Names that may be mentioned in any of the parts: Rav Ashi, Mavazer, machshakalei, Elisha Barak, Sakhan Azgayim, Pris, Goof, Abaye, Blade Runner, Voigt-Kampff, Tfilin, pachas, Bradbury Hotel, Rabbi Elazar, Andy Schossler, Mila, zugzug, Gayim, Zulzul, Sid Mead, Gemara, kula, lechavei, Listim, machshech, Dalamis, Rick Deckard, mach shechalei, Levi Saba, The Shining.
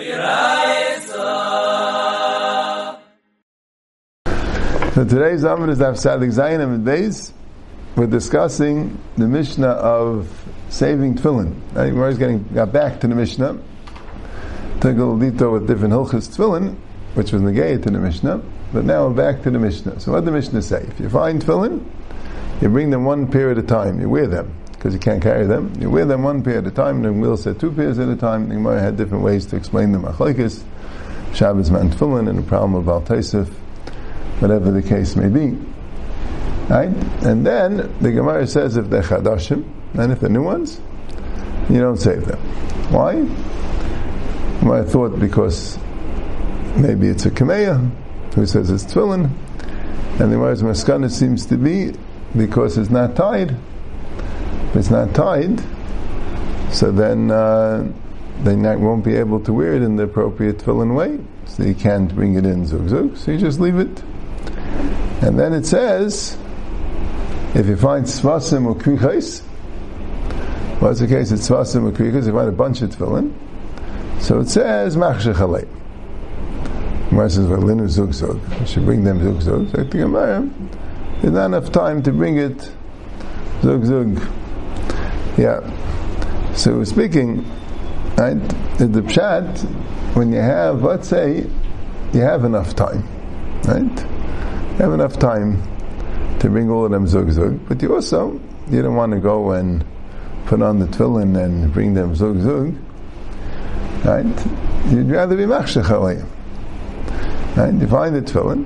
So today's Amud is Afsad Iq Zayin Amud Beis. We're discussing the Mishnah of saving Tfilin. Gemara got back to the Mishnah. Took a little detour with different Hilchas Tfilin, which was negated to the Mishnah, but now we're back to the Mishnah. So what did the Mishnah say? If you find Tfilin, you bring them one pair at a time. You wear them, because you can't carry them. You wear them one pair at a time, and the Mila said two pairs at a time. The Gemara had different ways to explain them. Machlekes, Shabbos man Tfilin, and the problem of Bal Tseif, whatever the case may be. Right? And then the Gemara says if they're Chadashim, and if they're new ones, you don't save them. Why? Well, I thought because maybe it's a Kameya who says it's Tfilin, and the Gemara's maskana seems to be because it's not tied. If it's not tied, so then they won't be able to wear it in the appropriate Tfilin way, so you can't bring it in zugzug, so you just leave it. And then it says, if you find svasim or krikhais, well, it's the case, it's svasim or krikhais, you find a bunch of tefillin, so it says, mach shechalei. Gemara says, well, linu zugzug. You should bring them zugzug. So the Gemara, there's not enough time to bring it zugzug. Yeah. So we're speaking, right, in the B'Shat, when you have, let's say, you have enough time, right? Have enough time to bring all of them zugzug, but you also don't want to go and put on the tefillin and bring them zugzug, right? You'd rather be mach shechalei, right? You find the tefillin,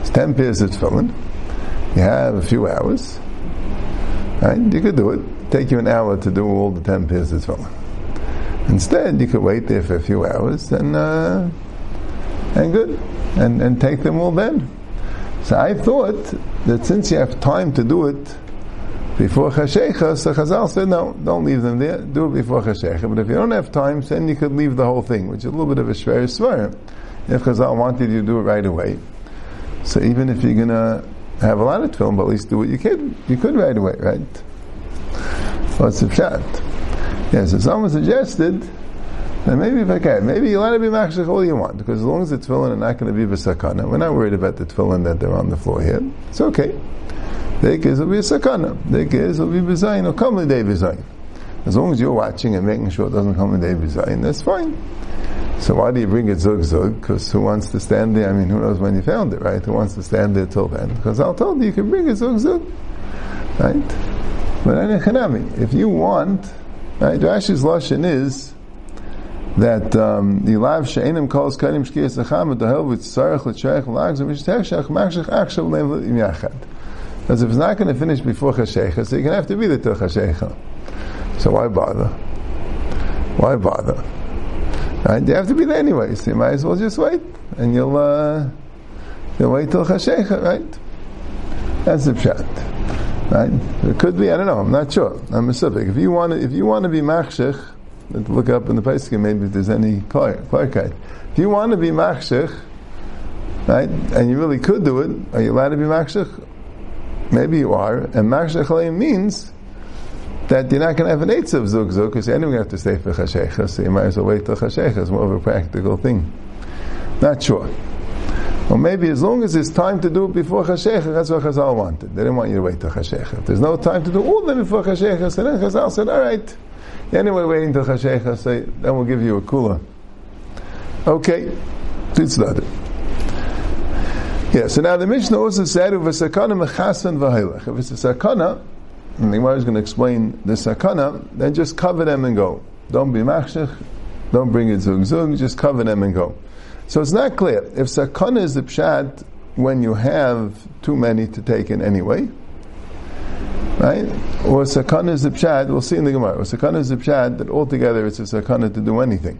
it's 10 pairs of tefillin, you have a few hours, right? You could do it. It'd take you an hour to do all the 10 pairs of tefillin. Instead, you could wait there for a few hours and take them all then. So I thought that since you have time to do it before Chashecha, so Chazal said, no, don't leave them there, do it before Chashecha. But if you don't have time, then you could leave the whole thing, which is a little bit of a shver svar. If Chazal wanted you to do it right away, so even if you're going to have a lot of tefillin, but at least do what you could right away, right? What's the pshat? Yeah, so someone suggested and maybe if I can, maybe you'll have to be machshech all you want, because as long as the tefillin are not going to be a sakana, we're not worried about the tefillin that they're on the floor here. It's okay. Their kids will be a sakana. Their kids will be b'zayin or come l'day b'zayin. As long as you're watching and making sure it doesn't come l'day b'zayin, that's fine. So why do you bring it zug? Because who wants to stand there? I mean, who knows when you found it, right? Who wants to stand there till then? Because I'll tell you, you can bring it zug, right? But if you want, right? Rashi's lashon is that ilav she'enim calls kanim shkiyas acham adahel v'tzarech l'tshayach l'agzim v'shtechshach machshech achshav le'ev yachad. Because if it's not going to finish before Chashecha, so you're going to have to be there till Chashecha. So why bother? Why bother? Right? You have to be there anyway, so you might as well just wait, and you'll wait till Chashecha, right? That's the pshat, right? It could be, I don't know, I'm not sure. I'm specific. If you want to be machshech, look up in the Pesach maybe if there's any clarkite. If you want to be machshech, right, and you really could do it, are you allowed to be machshech? Maybe you are. And machshakalei means that you're not going to have an eitz of zugzug, because you're anyway going to have to stay for Chashecha, so you might as well wait till Chashecha. It's more of a practical thing. Not sure. Or maybe as long as it's time to do it before Chashecha, that's what Chazal wanted. They didn't want you to wait till Chashecha. If there's no time to do all of them before Chashecha, so then Chazal said, all right, anyway, waiting till Chashecha, so then we'll give you a kula. Okay, it's not. Yeah, so now the Mishnah also said, if it's a sakana, and the Gemara is going to explain the sakana, then just cover them and go. Don't be machshech, don't bring it zugzug, just cover them and go. So it's not clear. If sakana is the pshat, when you have too many to take in anyway, right? Or sakana is the pshat, we'll see in the Gemara, or sakana is the pshat, that altogether it's a sakana to do anything.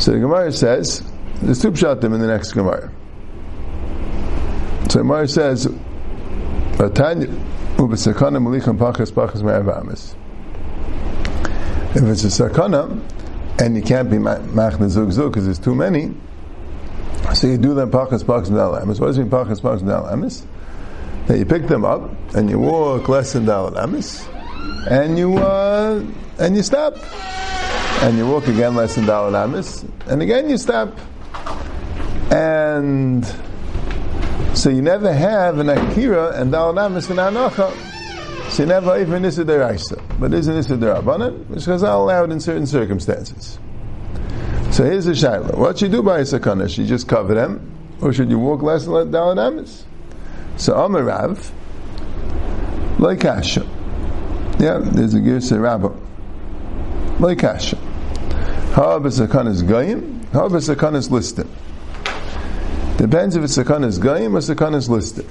So the Gemara says, there's two pshatim in the next Gemara. So the Gemara says, if it's a sakana, and you can't be machne zug because there's too many, so you do them pachas and Dalamis. What does it mean pachas and Dalamis? That you pick them up and you walk less than Dalamis, and you stop, and you walk again less than Dalamis, and again you stop. And so you never have an Akira and Dalamis and Anacha. So you never even Nisa Deraisa, but is an Nisa Derabanan, which is not allowed in certain circumstances. So here's the Shaila. What should you do by a sakana? Should you just cover them? Or should you walk less than Dalamis? So Amarav, like Asha. Yeah, there's a Girsa Rabba. Like Asha. However, Sakhan Azgayim, however, Sakhan is Listim. Depends if it's Sakhan Azgayim or Sakhan is Listim.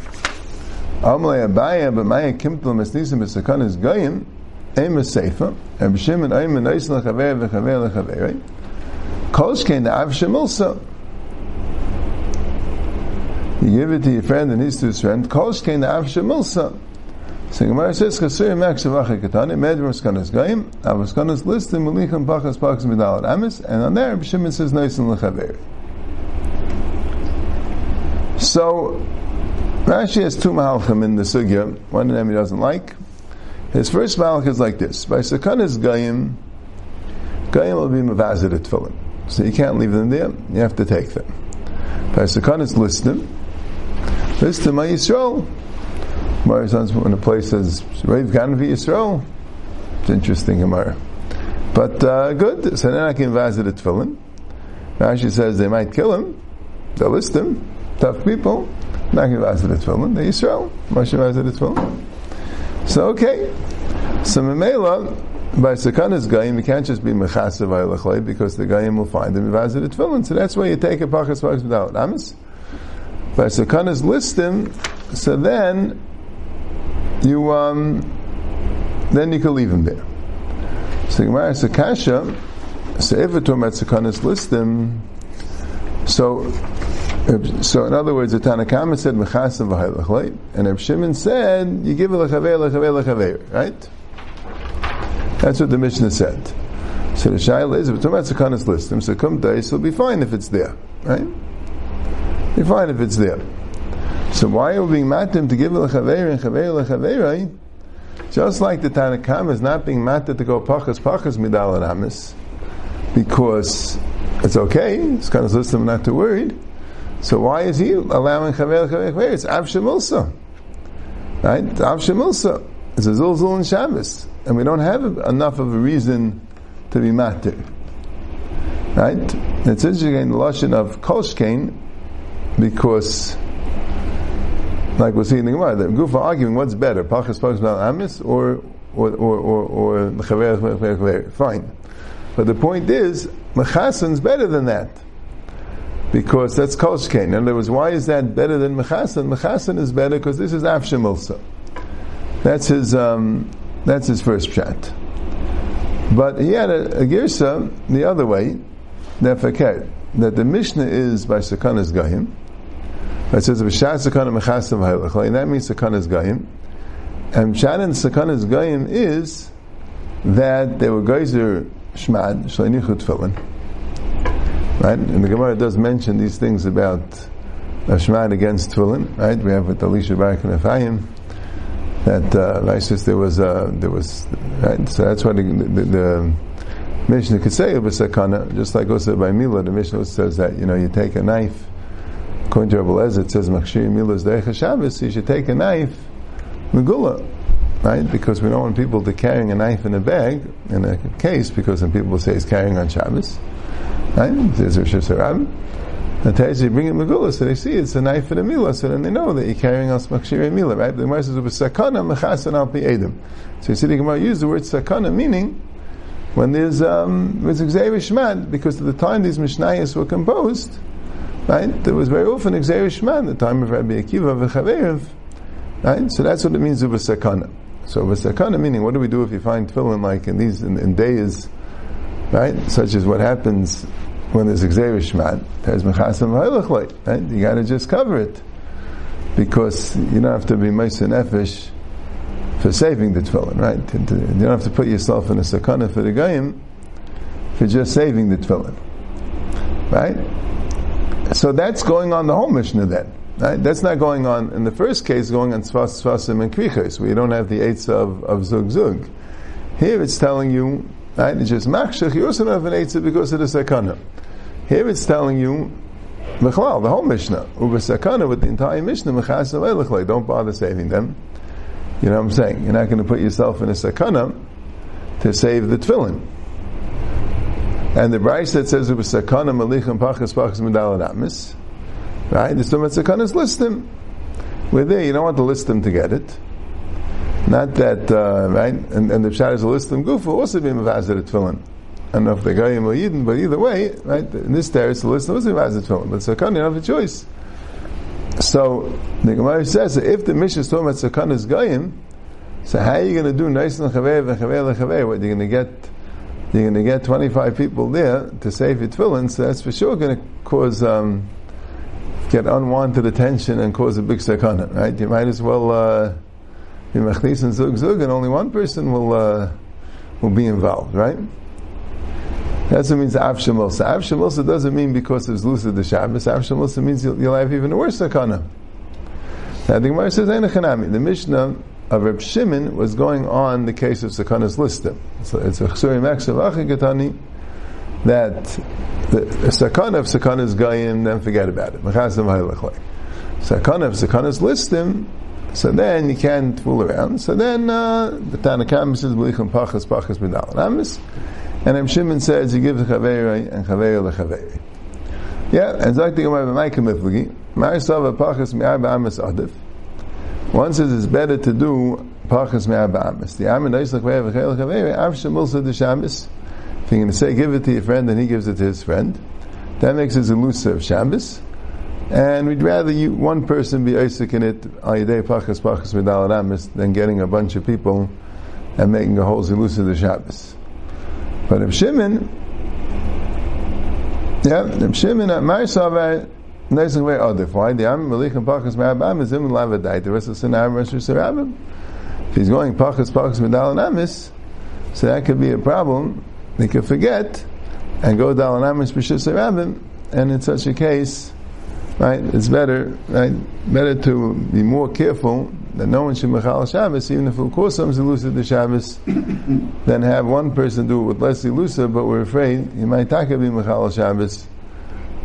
Amalei Abaya, but Ma'ayah Kimtel, Mesnisim, but Sakhan Azgayim, Eim Seifa, Reb Shimon, Eim and Eis, lechavei, vechavei, lechavei. Koshkein, the Av Shemulsa. You give it to your friend and his to his friend. Koshkein, the Av Shemulsa. So Gemara says, "Chasuri mak shavachik katani medver skanas gayim avaskanas listim ulicham pachas pachas midalad amis." And on there, Shimon says, "Nice and lechaver." So Rashi has two mahalchim in the sugya. One of them he doesn't like. His first mahalch is like this: by sakanas gayim, gayim will be mavazer at tfilin, so you can't leave them there. You have to take them. By sakanas listim, listim by Yisrael. Gemara sounds in a place says Reiv Ganvi Yisrael. It's interesting, Gemara. But good. So then I can visit the Tfilin. Rashi says they might kill him. They'll list him. Tough people. Not can visit the Tfilin. They're Yisrael. Rashi visit the Tfilin. So okay. So Mimela by Sakana's Gayim, you can't just be Mechasa by Lechlei because the Gayim will find him and visit the Tfilin. So that's why you take a pachas pachas without amis. By Sakana's list him. So then. You then you can leave him there. So Gemara Sakasha, so if it at Sakanas listim, so in other words, the Tanna Kamma said mechasav v'haylechlei, and Reb Shimon said you give a lechavei, lechavei, lechavei. Right? That's what the Mishnah said. So the Shaila is if it's at Sakanas listim, so come days will be fine if it's there. Right? Be fine if it's there. So why are we being matim to give a lechaveir and chaveir lechaveir? Just like the Tanna Kamma is not being matim to go pachas pachas midal and amis, because it's okay. It's kind of system not to worried. So why is he allowing chaveir lechaveir chaveir? It's Av Shemulsa, right? Av Shemulsa. It's a Zulzul and Shabbos, and we don't have enough of a reason to be matim, right? It's interesting in the lashon of koshkein because. Like we'll see in the Gemara, the Gufa arguing what's better, pachas pachas b'al amis or chaver. Fine, but the point is mechasan's better than that because that's koshkein. In other words, why is that better than mechasan? Mechasan is better because this is Av Shemulsa. That's his first pshat. But he had a girsa the other way that the Mishnah is by Sakhanas Gahim. It says B'Shat sakana mechasav ha'ilachlei, and that means sakana's gayim. And B'Shat and sakana's gayim is that they were geyser shmad shleinichut tefillin, right? And the Gemara does mention these things about shmad against tefillin, right? We have with Elisha Barak and Ephraim that there was right. So that's why the Mishnah could say of a sakana, just like also by Mila, the Mishnah says that you take a knife. According to Rabbi Elazar, it says Machshir Mila's Derecha Shabbos. You should take a knife, megula, right? Because we don't want people to carrying a knife in a bag in a case, because then people say he's carrying on Shabbos, right? There's Rosh Hashanah. And as you bring it megula, so they see it's a knife in a mila, so then they know that you're carrying on Machshir Mila, right? The Gemara says sakana mechasan al pi edim. So you see the Gemara use the word sakana, meaning when there's xavish shmad, because at the time these mishnayos were composed. Right? There was very often Xer Shman, the time of Rabbi Akiva v'Chaverev. Right? So that's what it means over sakana. So over sakana meaning, what do we do if you find tefillin like in these, in days, right? Such as what happens when there's Xer Shman. There's Mechasam Ha'ilachleit, right? You gotta just cover it. Because you don't have to be Meisa Nefesh for saving the tefillin, right? You don't have to put yourself in a sakana for the Gayim for just saving the tefillin. Right? So that's going on the whole Mishnah then. Right? That's not going on, in the first case, going on svasim and krikhais, where you don't have the eitz of zugzug. Here it's telling you Right? It's just machshech. You also don't have an eitz because of the sakana. Here it's telling you the whole Mishnah. Uber sakana with the entire Mishnah. Don't bother saving them. You know what I'm saying? You're not going to put yourself in a sakana to save the tefillin. And the Bryce that says it was sakana malichem pachas medal adamis. Right? The stomach sakana is listim. We're there. You don't want to list them to get it. Not that, right? And the B'Shat is a list of goof will also be Mavazer Tfilin. I don't know if they're Gayim or Yidin, but either way, right? In this there, it's a list of Mavazer Tfilin. But Sakhan, you don't have a choice. So, the Gemara says, if the Mishnah is talking about Sakhan is Gayim, so how are you going to do nice lechavei? What, you're going to get 25 people there to save your Tfilin, so that's for sure going to cause, get unwanted attention and cause a big Sakhan, right? You might as well, and zugzug, and only one person will be involved, right? That's what means Av Shemulsa. Av Shemulsa doesn't mean because it's loose of the Shabbos. Av Shemulsa means you'll have even worse sakana. Now the Gemara says, the Mishnah of Reb Shimon was going on the case of sakana's listim. So it's a chsuri machshav achikatani that the sakana of sakana's gayim, then forget about it. Sakana of sakana's listim. So then you can't fool around. So then the Tanna Kamma says, "B'lichem pachas b'dal namis," and Reb Shimon says, "You give the lechavei and lechavei lechavei." Yeah, and Zakti Gemara b'Maikim Miflagi, Ma'ayah pachas me'arba amis adif. One says it's better to do pachas me'arba amis. The amin dais lechavei lechavei lechavei. Av Shemulsa the Shabbos. If you're going to say give it to your friend and he gives it to his friend, that makes it a lusa of Shabbos. And we'd rather one person be Isaac in it pachas midal ramis than getting a bunch of people and making a whole zilus of the Shabbos. But Reb Shimon at Ma'ayah nice and way other. Why the Am Malichem pachas me'abam is him lavadai. The rest of Sinam Rosh Hashanah. If he's going pachas midal ramis, so that could be a problem. They could forget and go dal ramis b'shus rabim, and in such a case. Right, it's better. Right, better to be more careful that no one should mechal Shabbos, even if of course some zelusa the Shabbos, than have one person do it with less zelusa. But we're afraid he might taka be mechal Shabbos.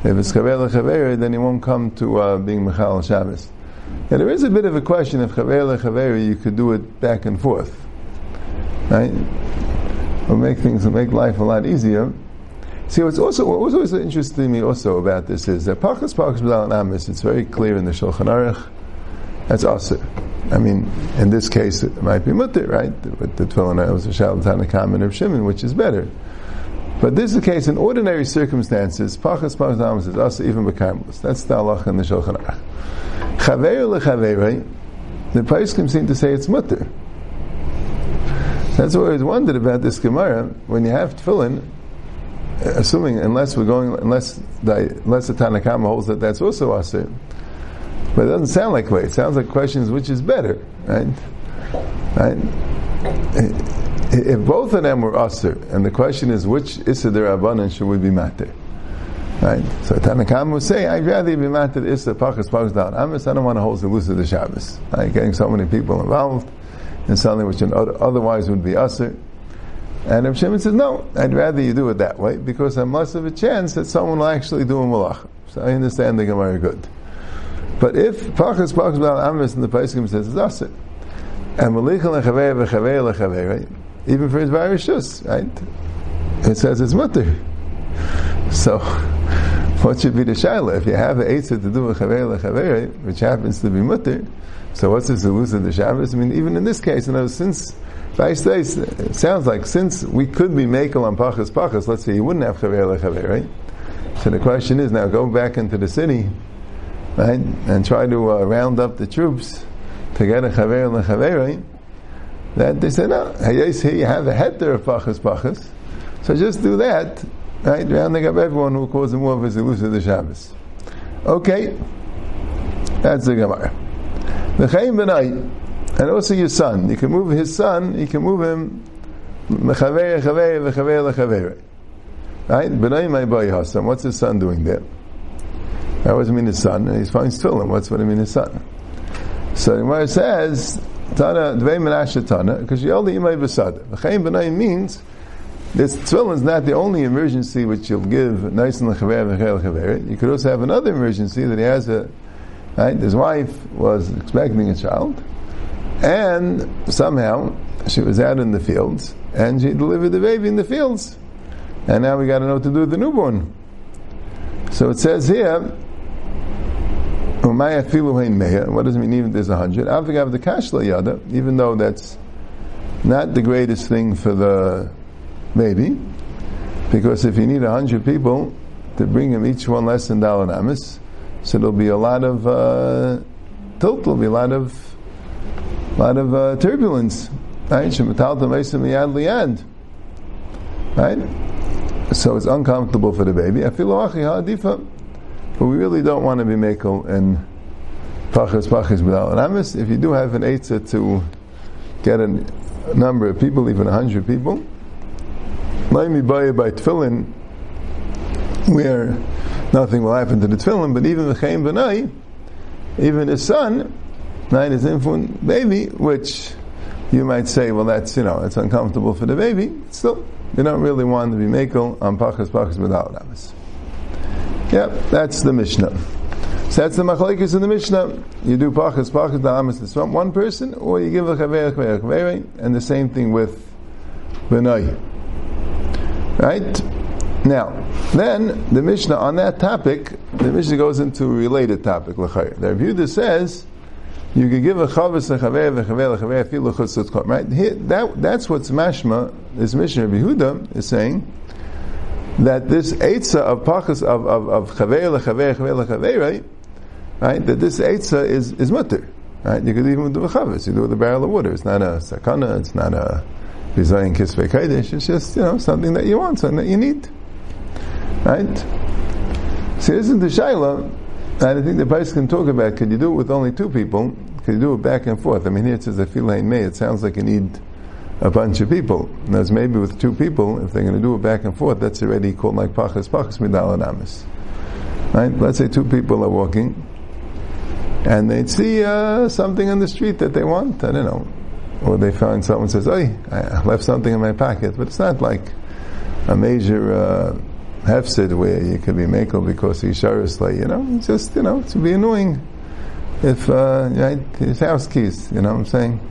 If it's chavei lechaveira, then he won't come to being mechal Shabbos. Now there is a bit of a question if chavei lechaveira you could do it back and forth, right? Or make life a lot easier. See, what was always interesting to me also about this is that pachas b'dal namis, it's very clear in the Shulchan Aruch, that's asur. I mean, in this case, it might be mutter, right? With the Tfilin was a Tanna Kamma and Reb Shimon, which is better. But this is the case in ordinary circumstances, pachas b'dal namis is asur even b'kamelis. That's the halacha in the Shulchan Aruch. Chaveru lechaveru, the poskim seem to say it's mutter. That's what I always wondered about this Gemara, when you have Tfilin, assuming unless the Tanna Kamma holds that that's also asur, but it doesn't sound like way. It sounds like questions which is better, right? If both of them were asur, and the question is which issa derabbanan should we be matir, right? So Tanna Kamma would say, I'd rather be matir issa pachas down amis. I don't want to hold the loose of the Shabbos. Right? Getting so many people involved in something which otherwise would be asur. And Reb Shimon says, no, I'd rather you do it that way, because I'm less of a chance that someone will actually do a malach. So I understand the Gemara good. But if pachas b'dal amis in the Paiskim says, it's asur. And malichem lechavei v'chavei lechavei, right? Even for his varishus, right? It says it's mutter. So, what should be the shayla? If you have an eitz to do v'chavei lechavei, right, which happens to be mutter, so what's the zilus of the Shabbos? I mean, even in this case, since it sounds like since we could be makel on pachas, let's say you wouldn't have chavei lechavei, right? So the question is now: go back into the city, right, and try to round up the troops to get a chavei lechavei, right? That they say no, here you have a heter of pachas, so just do that, right? Rounding up everyone who causes more of a zilus of the Shabbos. Okay, that's the Gemara. The Chaim Benai. And also your son. You can move his son, you can move him lechavei, lechavei, lechavei, lechavei. Right? B'nai my boy Hassan. What's his son doing there? That doesn't mean his son. He finds Tfilin. What's what I mean his son? So the Gemara says, Tana, Dvei Menashe Tana, because you only imay B'Shat. L'chaim B'nai means This tefillin is not the only emergency which you'll give nice and lechavei. You could also have another emergency that he has a right. His wife was expecting a child, and somehow she was out in the fields and she delivered the baby in the fields, and now we got to know what to do with the newborn. So it says here, what does it mean even there's 100? Even though that's not the greatest thing for the baby, because if you need 100 people to bring him each one less than Dalamis, so there'll be a lot of tilt, there'll be a lot of turbulence, right? Right? So it's uncomfortable for the baby. But we really don't want to be mekel and pachas without Dalamis. If you do have an eitz to get a number of people, even 100 people, Laimi Baya by Tfilin, where nothing will happen to the Tfilin, but even the Chaim Benai, even his son, right, his infant baby, which you might say, well, that's, it's uncomfortable for the baby, still, you don't really want to be mekel on pachas without Dalamis. Yep, that's the Mishnah. So that's the machlekes in the Mishnah. You do pachas Dalamis to one person, or you give a chavei, and the same thing with Benai. Right? Now, then, the Mishnah, on that topic, the Mishnah goes into a related topic, l'chayr. The Rebbe says, you could give a chavos, l'chavei, afilu chutzot, right? Here, that's what's mashma, this Mishnah, Rebbe is saying, that this eitzah of pachas, of chavei, right? That this eitzah is mutter, right? You could even do a chavos, you do it with a barrel of water. It's not a sakana, it's not a Bizayin Kisvei Kodesh, it's just, something that you want, something that you need. Right? See, this is the Shaila, and I think the Pais can talk about, could you do it with only two people? Could you do it back and forth? I mean, here it says, it sounds like you need a bunch of people. Now, it's maybe with two people, if they're going to do it back and forth, that's already called like pachas midal adamis. Right? Let's say two people are walking, and they see something on the street that they want, I don't know. Or they find someone says, "Oi, I left something in my pocket," but it's not like a major hefsid where you could be mekel because he's sharisly. It's just it would be annoying if his house keys. You know what I'm saying?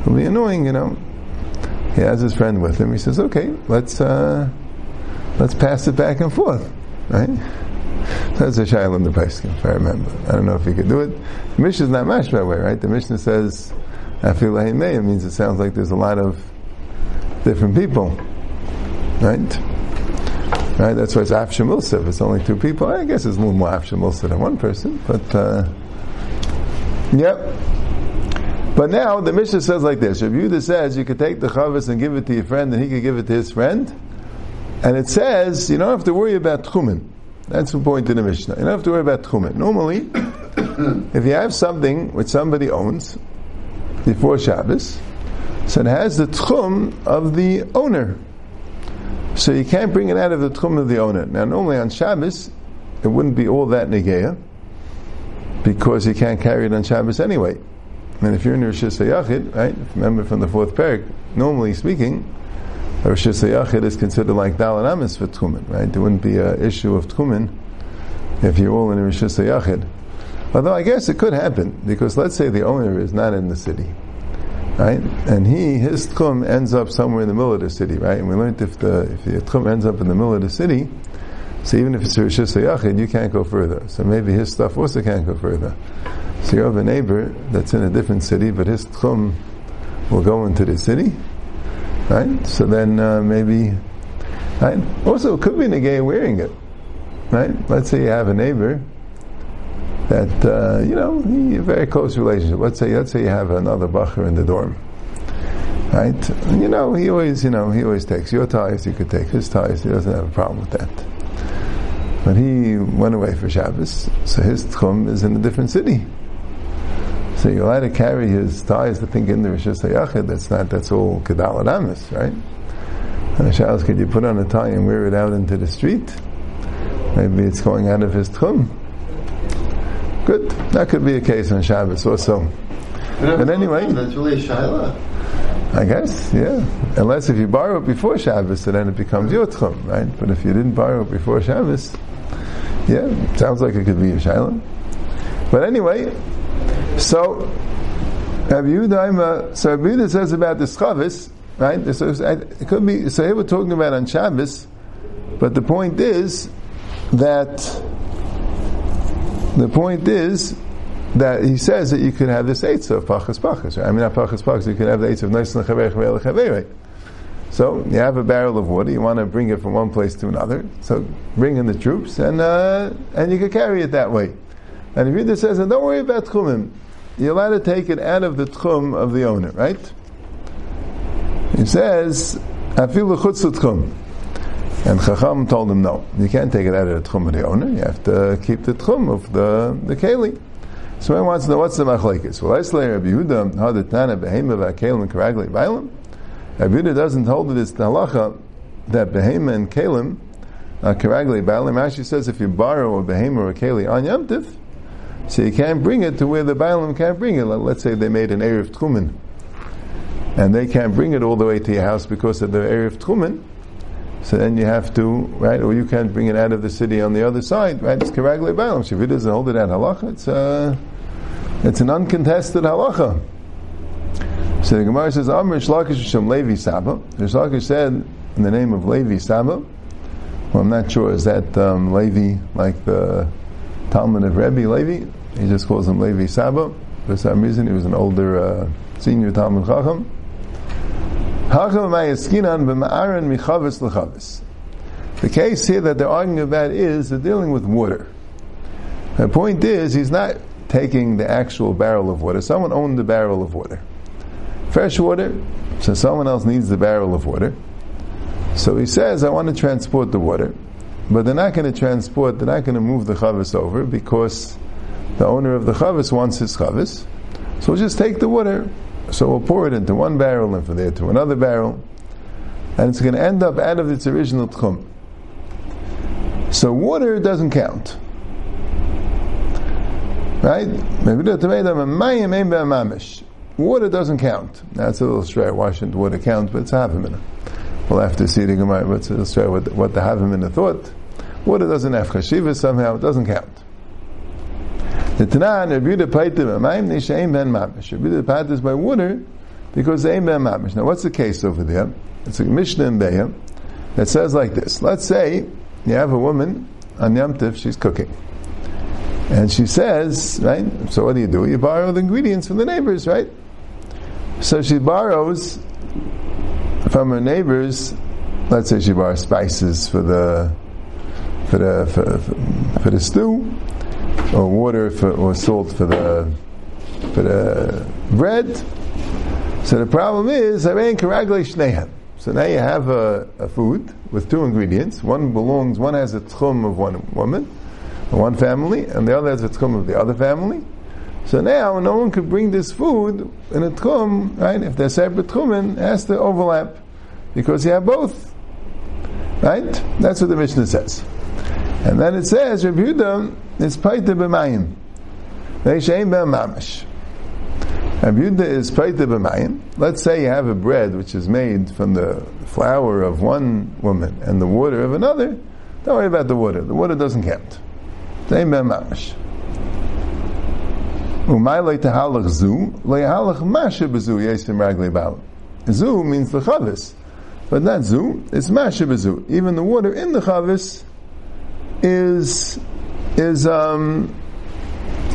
It would be annoying. He has his friend with him. He says, "Okay, let's pass it back and forth." Right? That's a shayla in the Pesachim, if I remember. I don't know if you could do it. The Mishnah is not mash that way, right? The Mishnah says. Afilei Meya means it sounds like there's a lot of different people, right? That's why it's Av Shemulsa. If it's only two people, I guess it's a little more Av Shemulsa than one person. But yep. But now the Mishnah says like this: Reb Yehuda says you could take the chavos and give it to your friend, and he could give it to his friend. And it says you don't have to worry about tchumen. That's the point in the Mishnah. You don't have to worry about tchumen. Normally, if you have something which somebody owns. Before Shabbos, so it has the tchum of the owner. So you can't bring it out of the tchum of the owner. Now normally on Shabbos, it wouldn't be all that negeya, because you can't carry it on Shabbos anyway. And if you're in Rosh Hashayachid, right, remember from the 4th parak, normally speaking, Rosh Hashayachid is considered like Dalan Amis for tchumen, right? There wouldn't be an issue of tchumen if you're all in Rosh Hashayachid. Although I guess it could happen, because let's say the owner is not in the city, right? And his tchum ends up somewhere in the middle of the city, right? And we learned if the tchum ends up in the middle of the city, so even if it's Rosh Hashayachid, you can't go further. So maybe his stuff also can't go further. So you have a neighbor that's in a different city, but his tchum will go into the city, right? So then maybe, right? Also, it could be a guy wearing it, right? Let's say you have a neighbor. That a very close relationship. Let's say you have another bacher in the dorm, right? And, he always takes your ties. He could take his ties. He doesn't have a problem with that. But he went away for Shabbos, so his tchum is in a different city. So you're allowed to carry his ties. The thing in the Rosh Hashayachid, that's all kedal adamis, right? And the shalos, could you put on a tie and wear it out into the street? Maybe it's going out of his tchum. Good. That could be a case on Shabbos also. But anyway, that's really a shayla. I guess, yeah. Unless if you borrow it before Shabbos, so then it becomes Yotchum, right? But if you didn't borrow it before Shabbos, yeah, it sounds like it could be a Shaila. But anyway, so Rabbi Yehuda says about the Chavis, right? It could be, so here we're talking about on Shabbos, but the point is that he says that you could have this eitz of pachas, right? I mean, not pachas, you could have the eitz of lechavei, lechavei, right? So you have a barrel of water, you want to bring it from one place to another, so bring in the troops, and you could carry it that way. And the Rebbe says, don't worry about tchumim. You're allowed to take it out of the tchum of the owner, right? He says, afilu chutz tchum. And Chacham told him, no, you can't take it out of the tchum of the owner, you have to keep the tchum of the keli. So one wants to know, what's the machlekes? Well, I say Rabbi Yehuda, hadatana behema v'akelim and karagli bailim. Rabbi Yehuda doesn't hold it as the halacha that behema and kelim karagli bailim. Rashi says if you borrow a behema or a keli on Yom Tif, so you can't bring it to where the bailim can't bring it. Let's say they made an erev tchumen, and they can't bring it all the way to your house because of the erev tchumen. So then you have to, right, or you can't bring it out of the city on the other side, right? It's karagle bailam. Shavit doesn't hold it at halacha. It's an uncontested halacha. So the Gemara says, Amr Shlakish Shem Levi Saba. The Shlakish said in the name of Levi Saba. Well, I'm not sure, is that Levi like the Talmud of Rebbe Levi? He just calls him Levi Saba. For some reason, he was an older senior Talmud Chacham. The case here that they're arguing about is they're dealing with water. The point is, he's not taking the actual barrel of water. Someone owned the barrel of water. Fresh water, so someone else needs the barrel of water. So he says, I want to transport the water. But they're not going to move the chavis over because the owner of the chavis wants his chavis. So we'll just take the water. So we'll pour it into one barrel and from there to another barrel, and it's going to end up out of its original tchum. So water doesn't count, right? Water doesn't count. That's a little stray. Why shouldn't water count? But it's a havamina. We'll have to see the Gemara. But it's a little stray what the havamina thought. Water doesn't have chashiva somehow. It doesn't count. The Tanna Kamma paitim amayim nishaim ben mamish. Rebuta paitim is by water because they ain't ben mamish. Now, what's the case over there? It's a Mishnah in Bayah that says like this. Let's say you have a woman on Yom Tif, she's cooking, and she says, right? So what do? You borrow the ingredients from the neighbors, right? So she borrows from her neighbors. Let's say she borrows spices for the stew, or water or salt for the bread. So the problem is, so now you have a food with two ingredients. One has a tchum of one woman, one family, and the other has a tchum of the other family. So now no one could bring this food in a tchum, right? If they're separate tchumen, it has to overlap because you have both, right? That's what the Mishnah says. And then it says, Reb Yehuda, it's paita b'mayim. Neishaim ben mamash. Reb Yehuda is paita b'mayim. Let's say you have a bread which is made from the flour of one woman and the water of another. Don't worry about the water. The water doesn't count. Neishaim ben mamash. Umay leitahalach zu, leihalach mashe b'zu yesim ragli bal. Zu means the chavis. But not zu, it's mashe b'zu. Even the water in the chavis is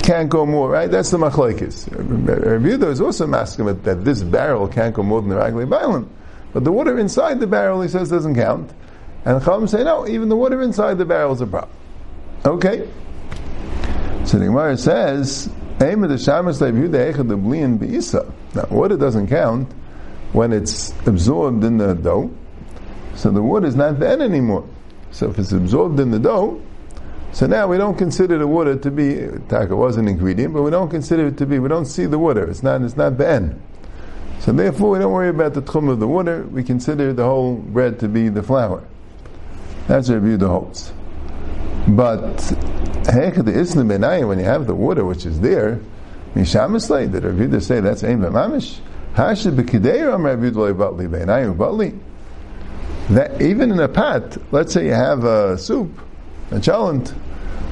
can't go more, right? That's the machlokes. Reb Yehuda is also masking that this barrel can't go more than the ragli bailim, but the water inside the barrel, he says, doesn't count. And Chacham say no, even the water inside the barrel is a problem. Okay. So the Gemara says, "Aim of the shamas Reb Yehuda echad the blian beisa." Now, water doesn't count when it's absorbed in the dough, so the water is not then anymore. So if it's absorbed in the dough, so now we don't consider the water to be, it was an ingredient, but we don't consider it to be, we don't see the water, it's not the end. So therefore we don't worry about the tchum of the water, we consider the whole bread to be the flour. That's what Reb Yehuda holds. But, when you have the water which is there, did Reb Yehuda say that's ein v'mamish? That even in a pot, let's say you have a soup, a chalent,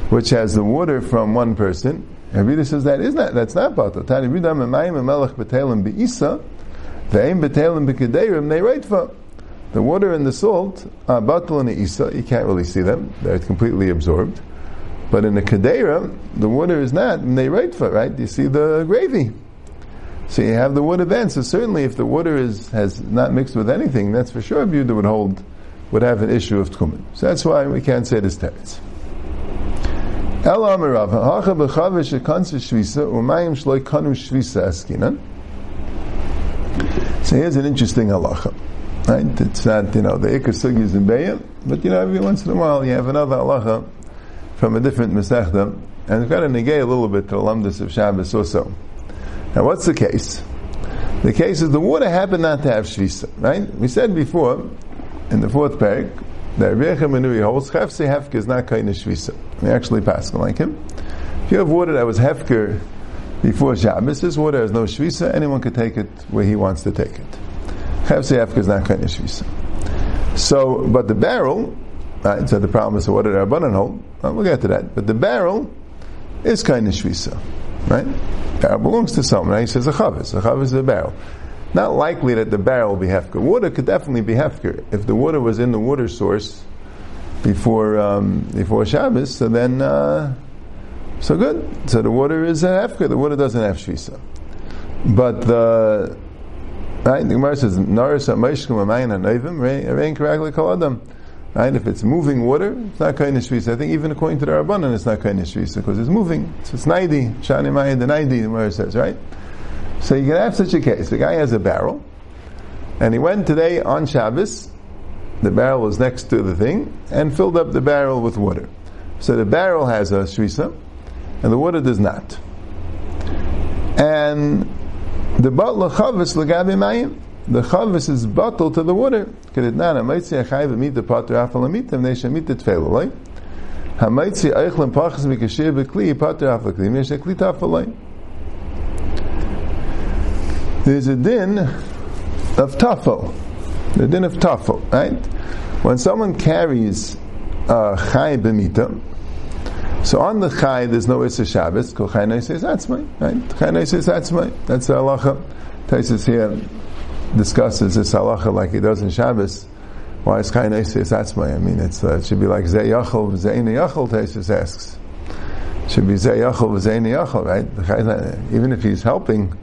which has the water from one person. Rabbi says that's not batal. The water and the salt are batal and isa. You can't really see them; they're completely absorbed. But in the kedera, the water is not mnereitva, right? You see the gravy. So you have the water then. So certainly if the water has not mixed with anything, that's for sure a Buddha would have an issue of tkumen. So that's why we can't say this teretz. El amirav, ha'acha b'chave she'kansu shvisa, u'mayim shloi kanu shvisa askinan. So here's an interesting halacha. Right? It's not, the ikar sugi is in Bayim, but every once in a while you have another halacha from a different mesechta, and we've got to negate a little bit to the lamdas of Shabbos also. Now what's the case? The case is the water happened not to have shvisa, right? We said before, in the fourth parak, that Recha Menui holds chafse hefker is not kain shvisa. We actually pass like him. If you have water that was hefker before Shabbos, this water has no shvisa, anyone could take it where he wants to take it. Chafse hefker is not kain shvisa. So, but the barrel, right, so the problem is the water that Rabbanan hold, we'll get to that. But the barrel is kain shvisa, right? The barrel belongs to someone, right? He says a chavis is a barrel. Not likely that the barrel will be hefker. Water could definitely be hefker. If the water was in the water source before Shabbos, so then, so good. So the water is hefker. The water doesn't have shvisa. But the Gemara says, Naris ha-meishkum ha-mayin ha-neivim, re'in karakli kol adam. Right? If it's moving water, it's not kain shvisa. I think even according to the Rabbanan, it's not kain shvisa because it's moving. So it's naidi. Shani mayin ha-naidi, the Gemara says, right? So you can have such a case. The guy has a barrel, and he went today on Shabbos, the barrel was next to the thing, and filled up the barrel with water. So the barrel has a shvisa, and the water does not. And the batla chavis l'gabi mayim, the chavis is bottled to the water. There's a din of tafel. The din of tafel, right? When someone carries a chai b'mita, so on the chai there's no Issa Shabbos, because chai no says that's mine, right? Chai no says that's mine. That's the halacha. Taisus here discusses this halacha like he does in Shabbos. Why is chai no says that's mine? I mean, it should be like zeyachol v'zeyne yachol, Taisus asks. It should be zeyachol v'zeyne yachol, right? The chai, even if he's helping,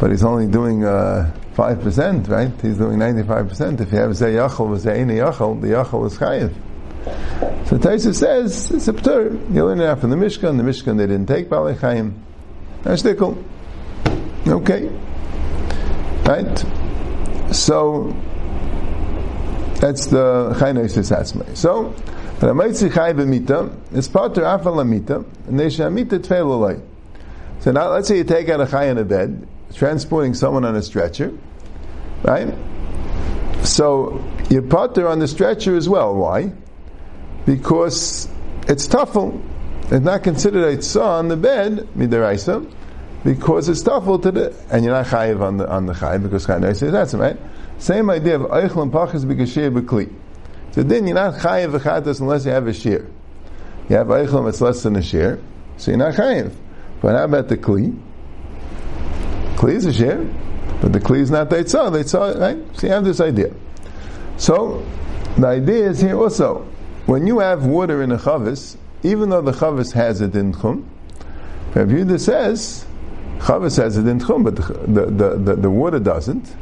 but he's only doing 5%, right? He's doing 95%. If you have Zeh Yachol with Zeh Ina Yachol, the Yachol is Chayiv. So Taisus says, it's a P'tur. You learn it out from the Mishkan. The Mishkan, they didn't take Balei Chayim. Ashtikl. Okay. Right? So, that's the Chay Noisis Asmai. So, the Ramaitzi Chay B'mita is Pater Afal Amita, and Nesha Amita Tfei Lolai. So now, let's say you take out a Chay in a bed, transporting someone on a stretcher, right? So your pater on the stretcher as well. Why? Because it's tafel. It's not considered eitzah on the bed midaraisa, because it's tafel to the, and you're not chayiv on the chayiv because chayiv says that's right. Same idea of eichel and pachas b'kashir b'kli. So then you're not chayiv v'chatas unless you have a shear. You have eichel that's less than a shear, so you're not chayiv. But how about the kli? Kli is a shear, but the kli is not the eitzah, right? So you have this idea. So, the idea is here also, when you have water in a chavis, even though the chavis has a din chum, Rav Yehuda says, chavis has a din chum, but the water doesn't,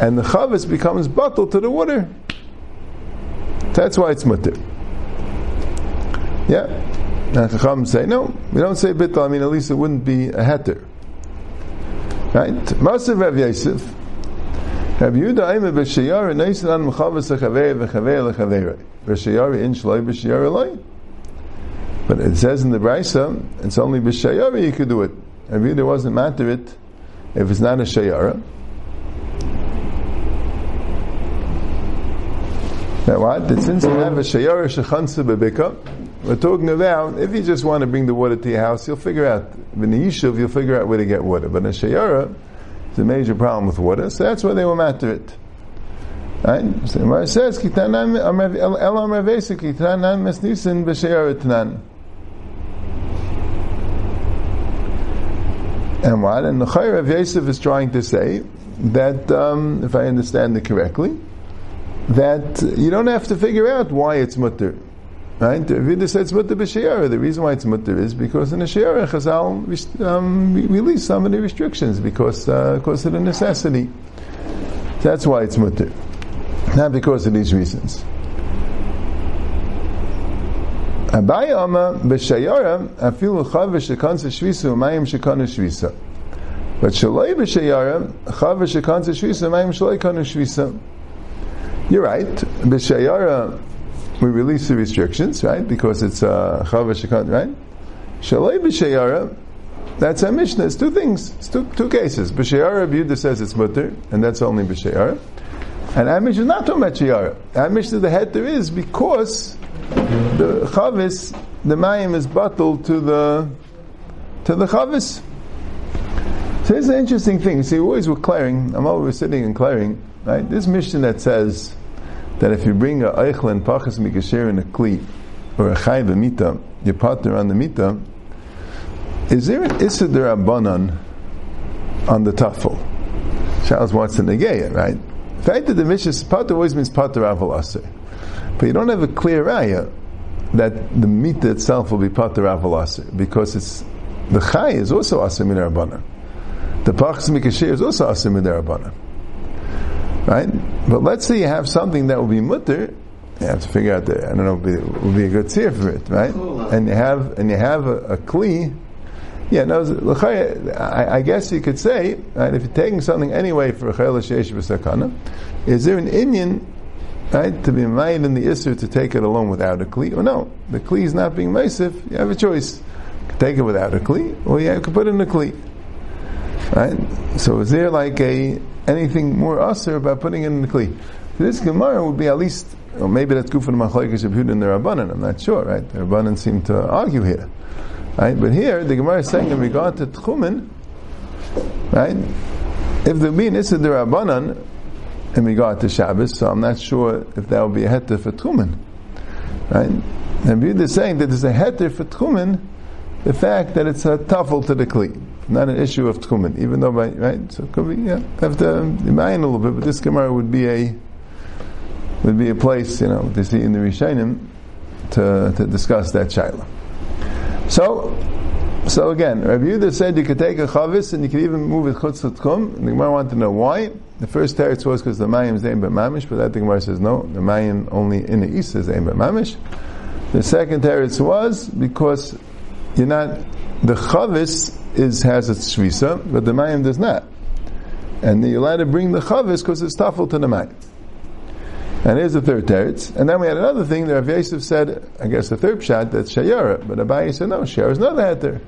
and the chavis becomes batal to the water. That's why it's mutter. Yeah? And the Chacham say, no, we don't say bital, I mean, at least it wouldn't be a heter. Right? Masav Rav Yosef, Rav Yehuda Aimeh b'sheyari neisin an m'chavas lechavei v'chavei lechavei b'sheyari in shloi b'sheyari loi. But it says in the Brisa, it's only b'sheyari you could do it. Rav Yehuda wasn't matter it if it's not a sheyara. Now what? That since you have a sheyara shechansa bebika, we're talking about if you just want to bring the water to your house, you'll figure out in the yishuv, you'll figure out where to get water. But in a sheyara, It's a major problem with water, so that's why they were matter it. Right? So the Gemara says, and what? And the Chayyar of Yosef is trying to say that, if I understand it correctly, that you don't have to figure out why it's mutter. Right? If you just say it's mutter b'she'era, the reason why it's mutter is because in the she'era, Chazal released some of the restrictions because of the necessity. That's why it's mutter. Not because of these reasons. Abaya ama b'she'era, afilu chav v'shekansa shvisa umayim shekana shvisa. But shaloi b'she'era, chav v'shekansa shvisa umayim shaloi kana shvisa. You're right. B'she'era, we release the restrictions, right? Because it's Chava Shekhan, right? Shalei B'Sheyara, that's our Mishnah. It's two things. It's two cases. B'Sheyara, Yehuda says it's mutter, and that's only B'Sheyara. And our Mishnah is not talking about Sheyara. Our Mishnah, the heter is because the Chavis, the Mayim is bottled to the Chavis. So it's an interesting thing. See, we always were clearing, I'm always sitting and clearing, right? This Mishnah that says that if you bring a eichel and pachas mikasher in a kli or a chai b'mita, you partner on the mita. Is there an issa d'rabanan on the tafel? Shabbos wants to negaya, right? The fact that the mishnah's pater always means pater avol aser, but you don't have a clear raya that the mita itself will be pater avol aser because it's the chai is also aser midrabanan, the pachas mikasher is also aser midrabanan. Right? But let's say you have something that will be mutter, you have to figure out that, I don't know, it will be a good seer for it, right? Cool. And you have a kli, yeah, no, I guess you could say, right, if you're taking something anyway for a chayla sheish v'sakana, is there an inyan, right, to be made in the isser to take it alone without a kli, or no? The kli is not being meisif, you have a choice. You can take it without a kli, or you can put it in a kli. Right? So is there like anything more usher about putting it in the kli? This Gemara would be at least, or maybe that's good for the machlokes of Yehuda and the Rabbanan, I'm not sure, right? The Rabbanan seem to argue here. Right? But here, the Gemara is saying in regard to Tchumen, right? If there be an Issa the Rabbanan in regard to Shabbos, so I'm not sure if that would be a heter for Tchumen. Right? And Yehuda is saying that there's a heter for Tchumen, the fact that it's a tafel to the kli. Not an issue of tchumen, even though by right, so could we have to imagine a little bit. But this Gemara would be a place, you know, to see in the Rishonim to discuss that shaila. So again, Rabbi Yehuda said you could take a chavis and you could even move it chutz l'tchum. The Gemara wanted to know why. The first teretz was because the mayim is aimed but mamish, but that the Gemara says no, the mayim only in the east is aimed but mamish. The second teretz was because you're not the chavis. Has its shvisa, but the mayim does not, and you're allowed to bring the chavis because it's tafel to the mayim. And here's the third teretz. And then we had another thing that Rav Yosef said, I guess the third pshat, that's shayara, but Abaye said no, shayara is not heter.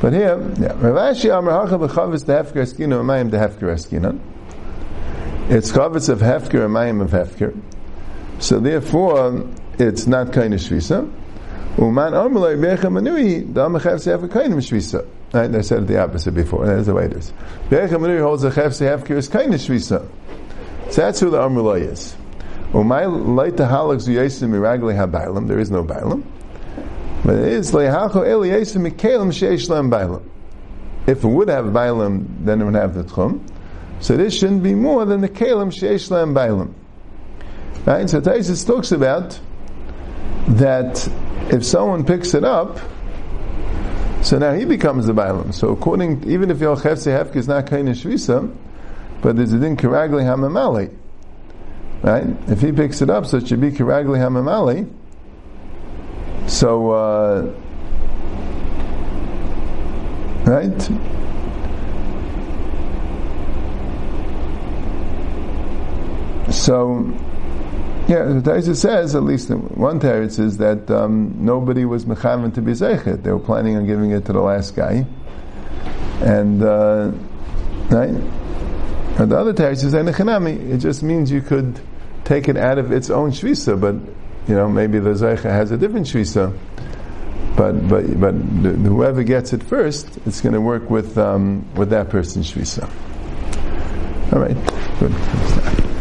But here, Rav Ashi Amar Hacha b'chavis tehefker eskina umayim tehefker eskina. It's chavis of hefker and mayim of hefker, so therefore it's not kind of shvisa. Uman Amrulay b'echa manui da'amachef sehefer kind of shvisa. Right? I said the opposite before. That's the way it is. B'echa manui holds a chef sehefker is kind of shvisa. So that's who the Amrulay is. Umay leita halak zu yesim miragle habaylam. There is no baylam, but it is lehacho el yesim mikalim sheish lam baylam. If it would have baylam, then it would have the tchum. So this shouldn't be more than the kalim sheish lam baylam. Right? So Taisus talks about that. If someone picks it up, so now he becomes the bailam. So according, even if your chefse hefke is not kain shvisa, but there's a din karagli hamamali, right? If he picks it up, so it should be karagli hamamali. So, right? So, yeah, the Taisus says, at least one teretz is that nobody was mechavan to be zeichet. They were planning on giving it to the last guy, and right. And the other teretz is enechanami. It just means you could take it out of its own shvisa, but you know maybe the zeichet has a different shvisa. But whoever gets it first, it's going to work with that person's shvisa. All right, good.